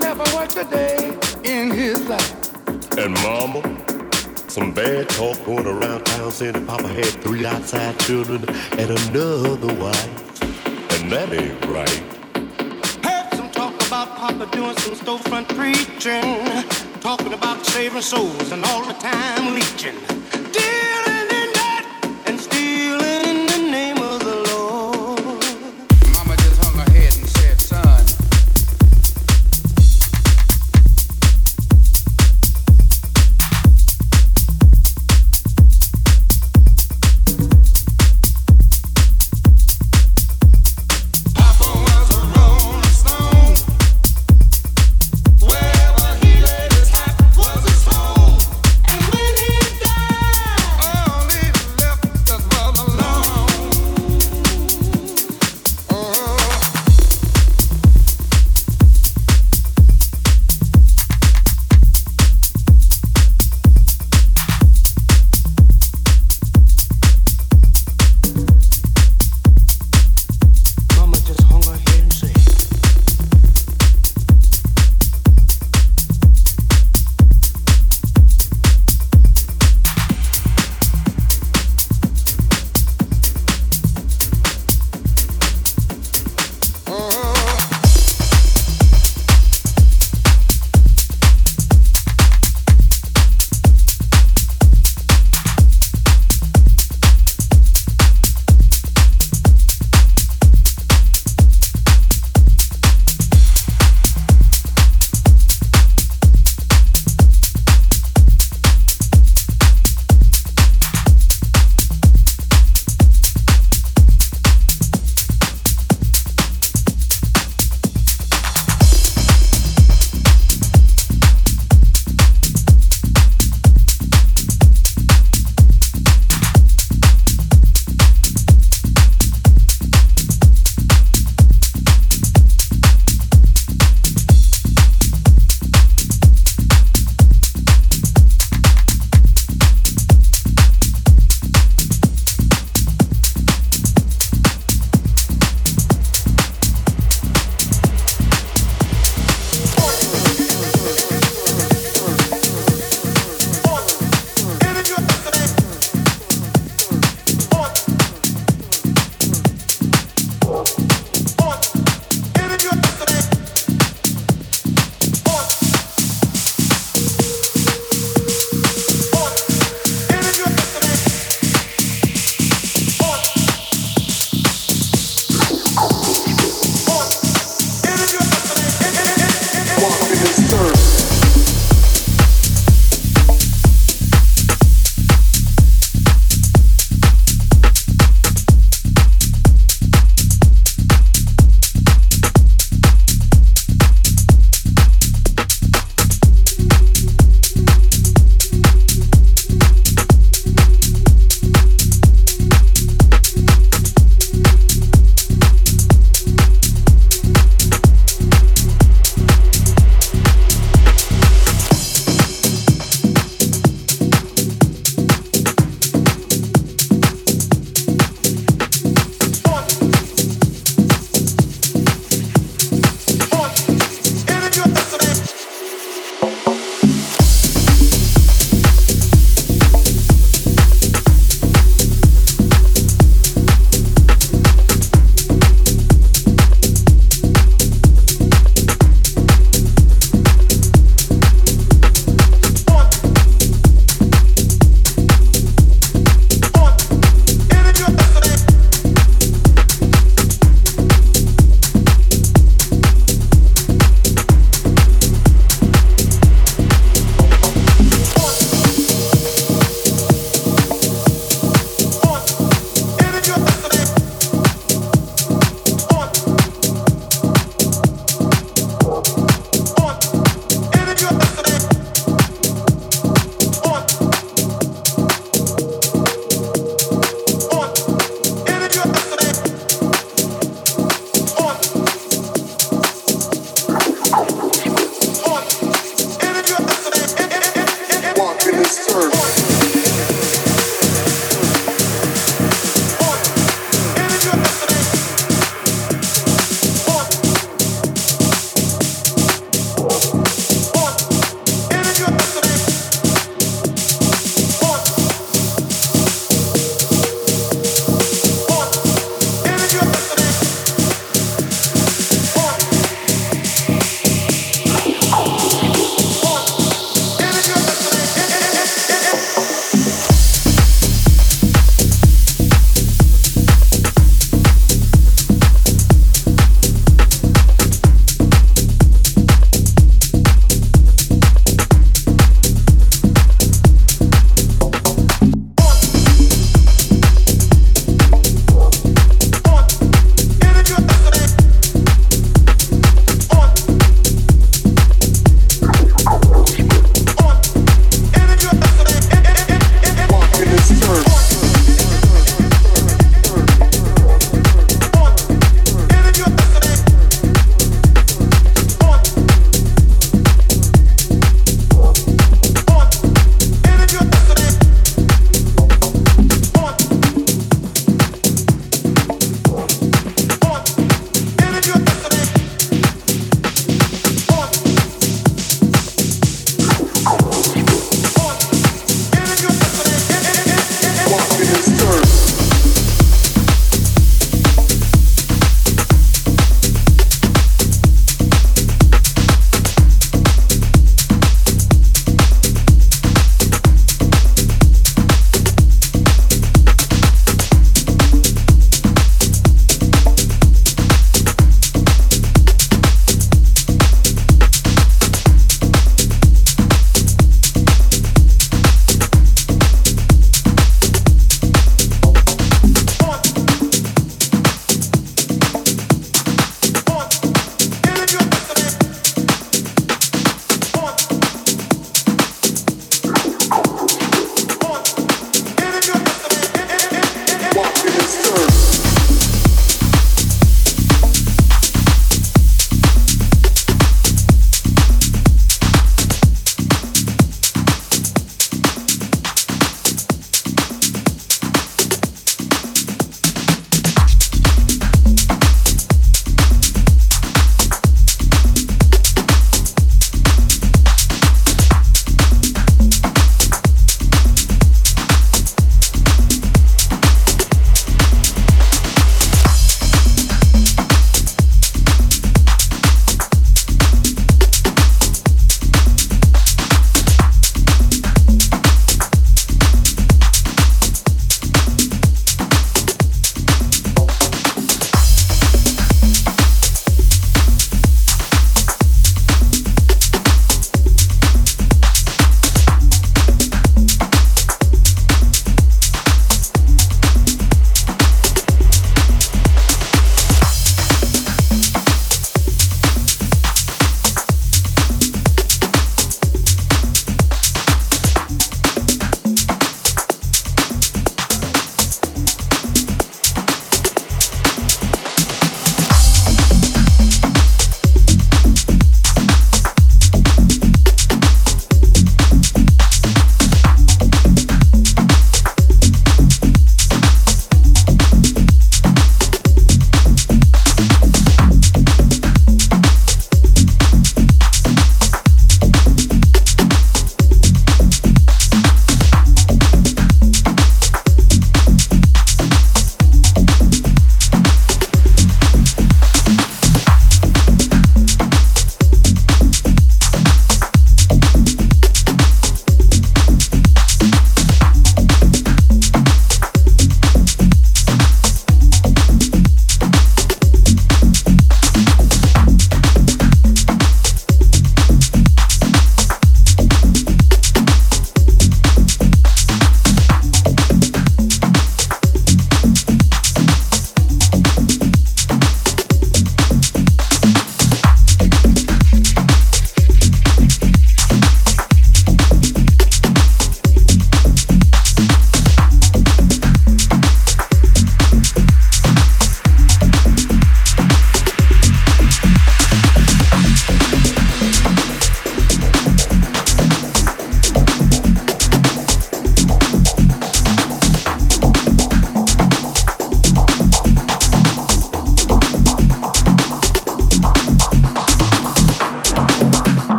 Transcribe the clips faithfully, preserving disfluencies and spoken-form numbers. Papa never worked a day in his life. And Mama, some bad talk going around town saying that Papa had three outside children and another wife. And that ain't right. Heard some talk about Papa doing some storefront preaching, talking about saving souls and all the time leeching. Dealing in that and stealing.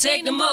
can't take no more.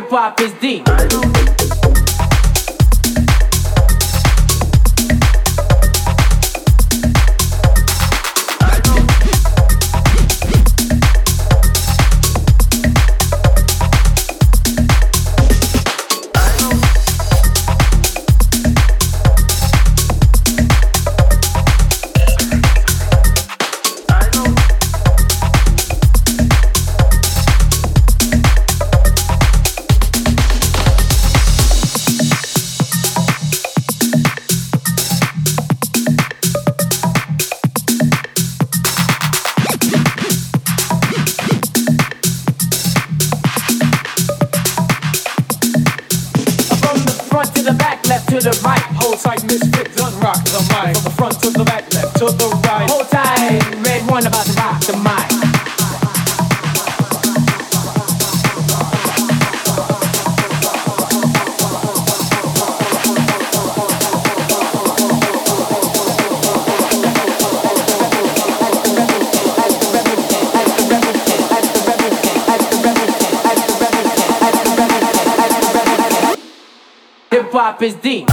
hip hop is deep. Hip-hop is deep.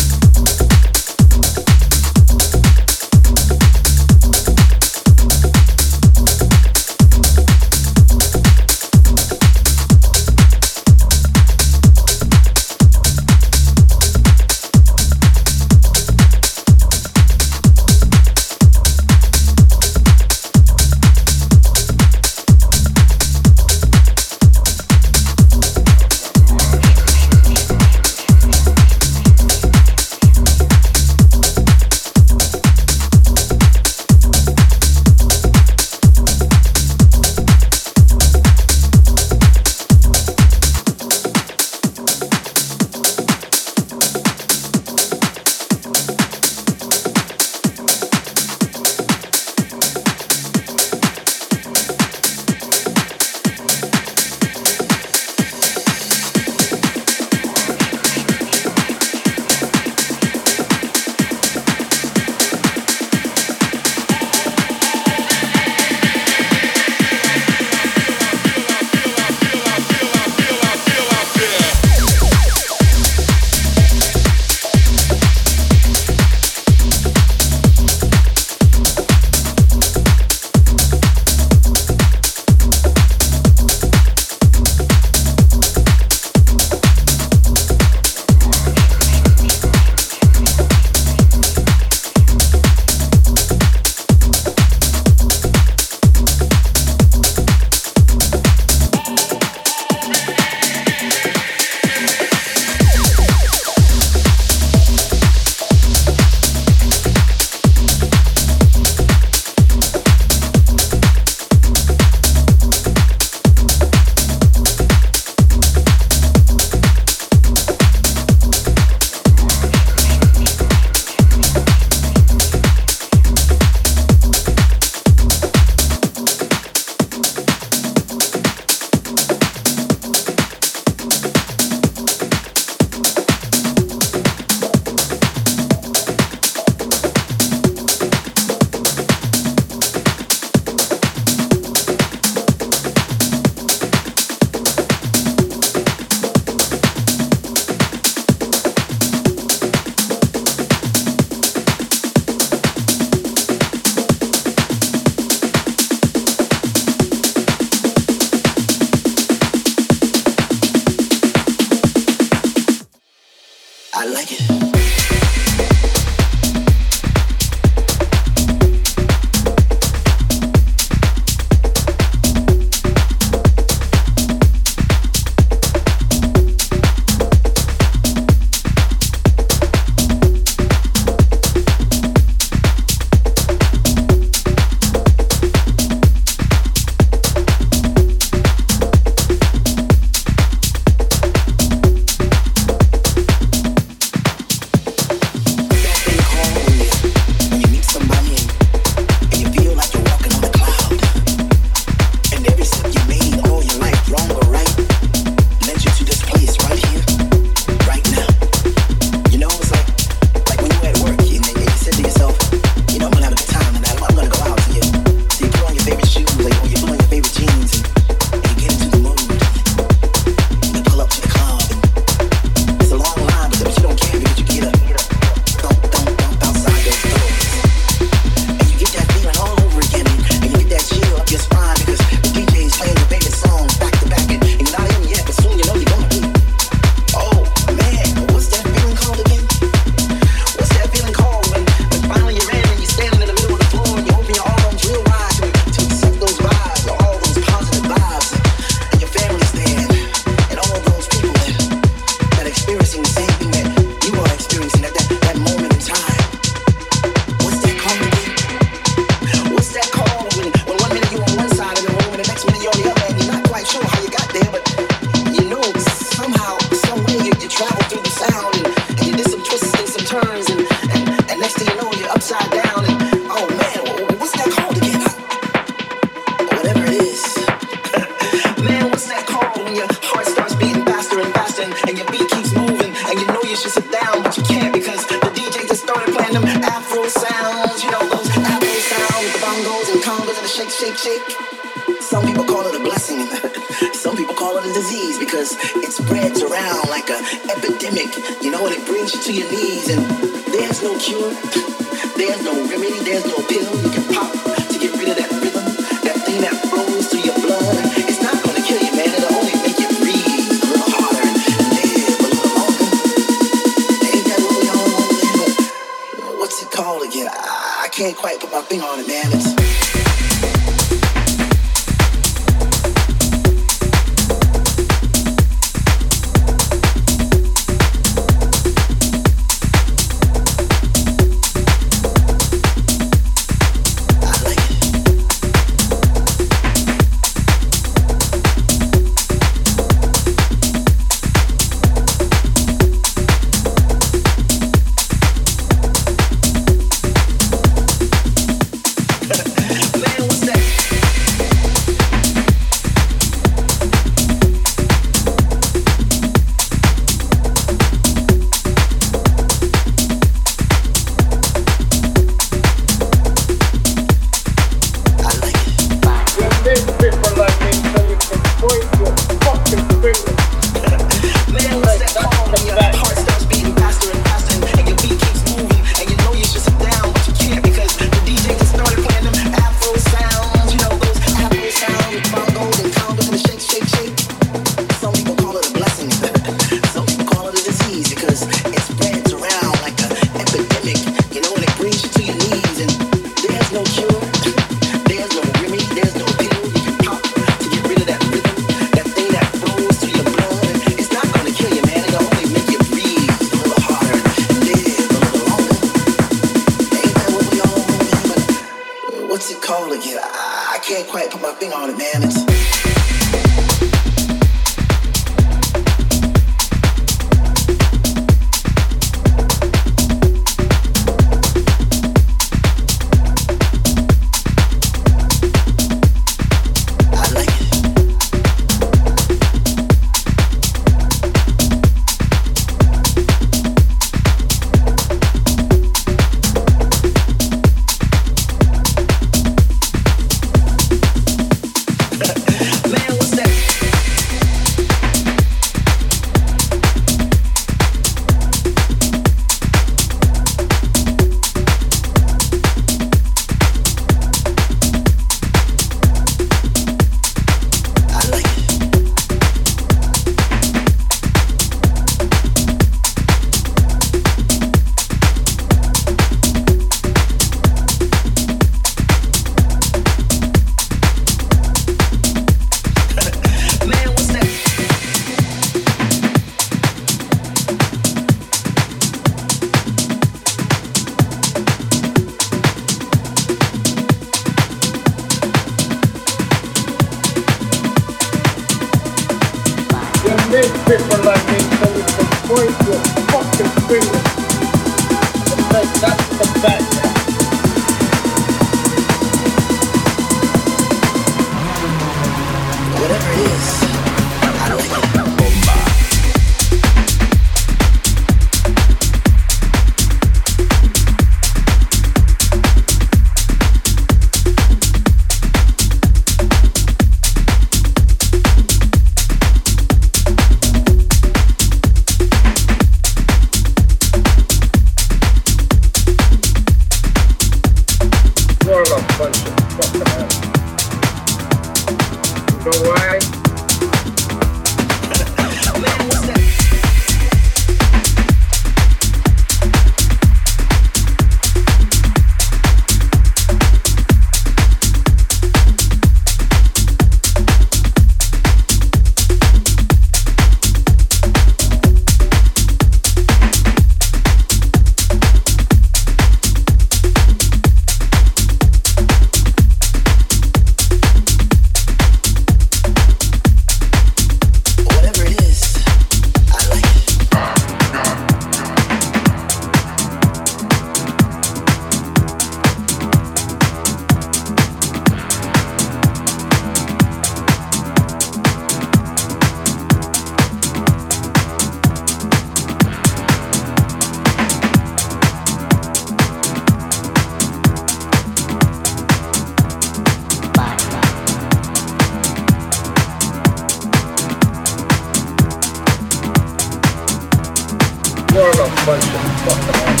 bunch of stuff around.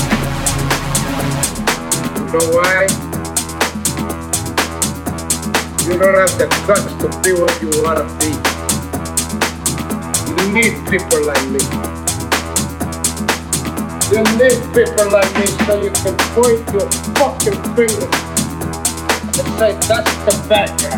You know why? You don't have the guts to be what you want to be. You need people like me. You need people like me so you can point your fucking finger and say, that's the bad guy.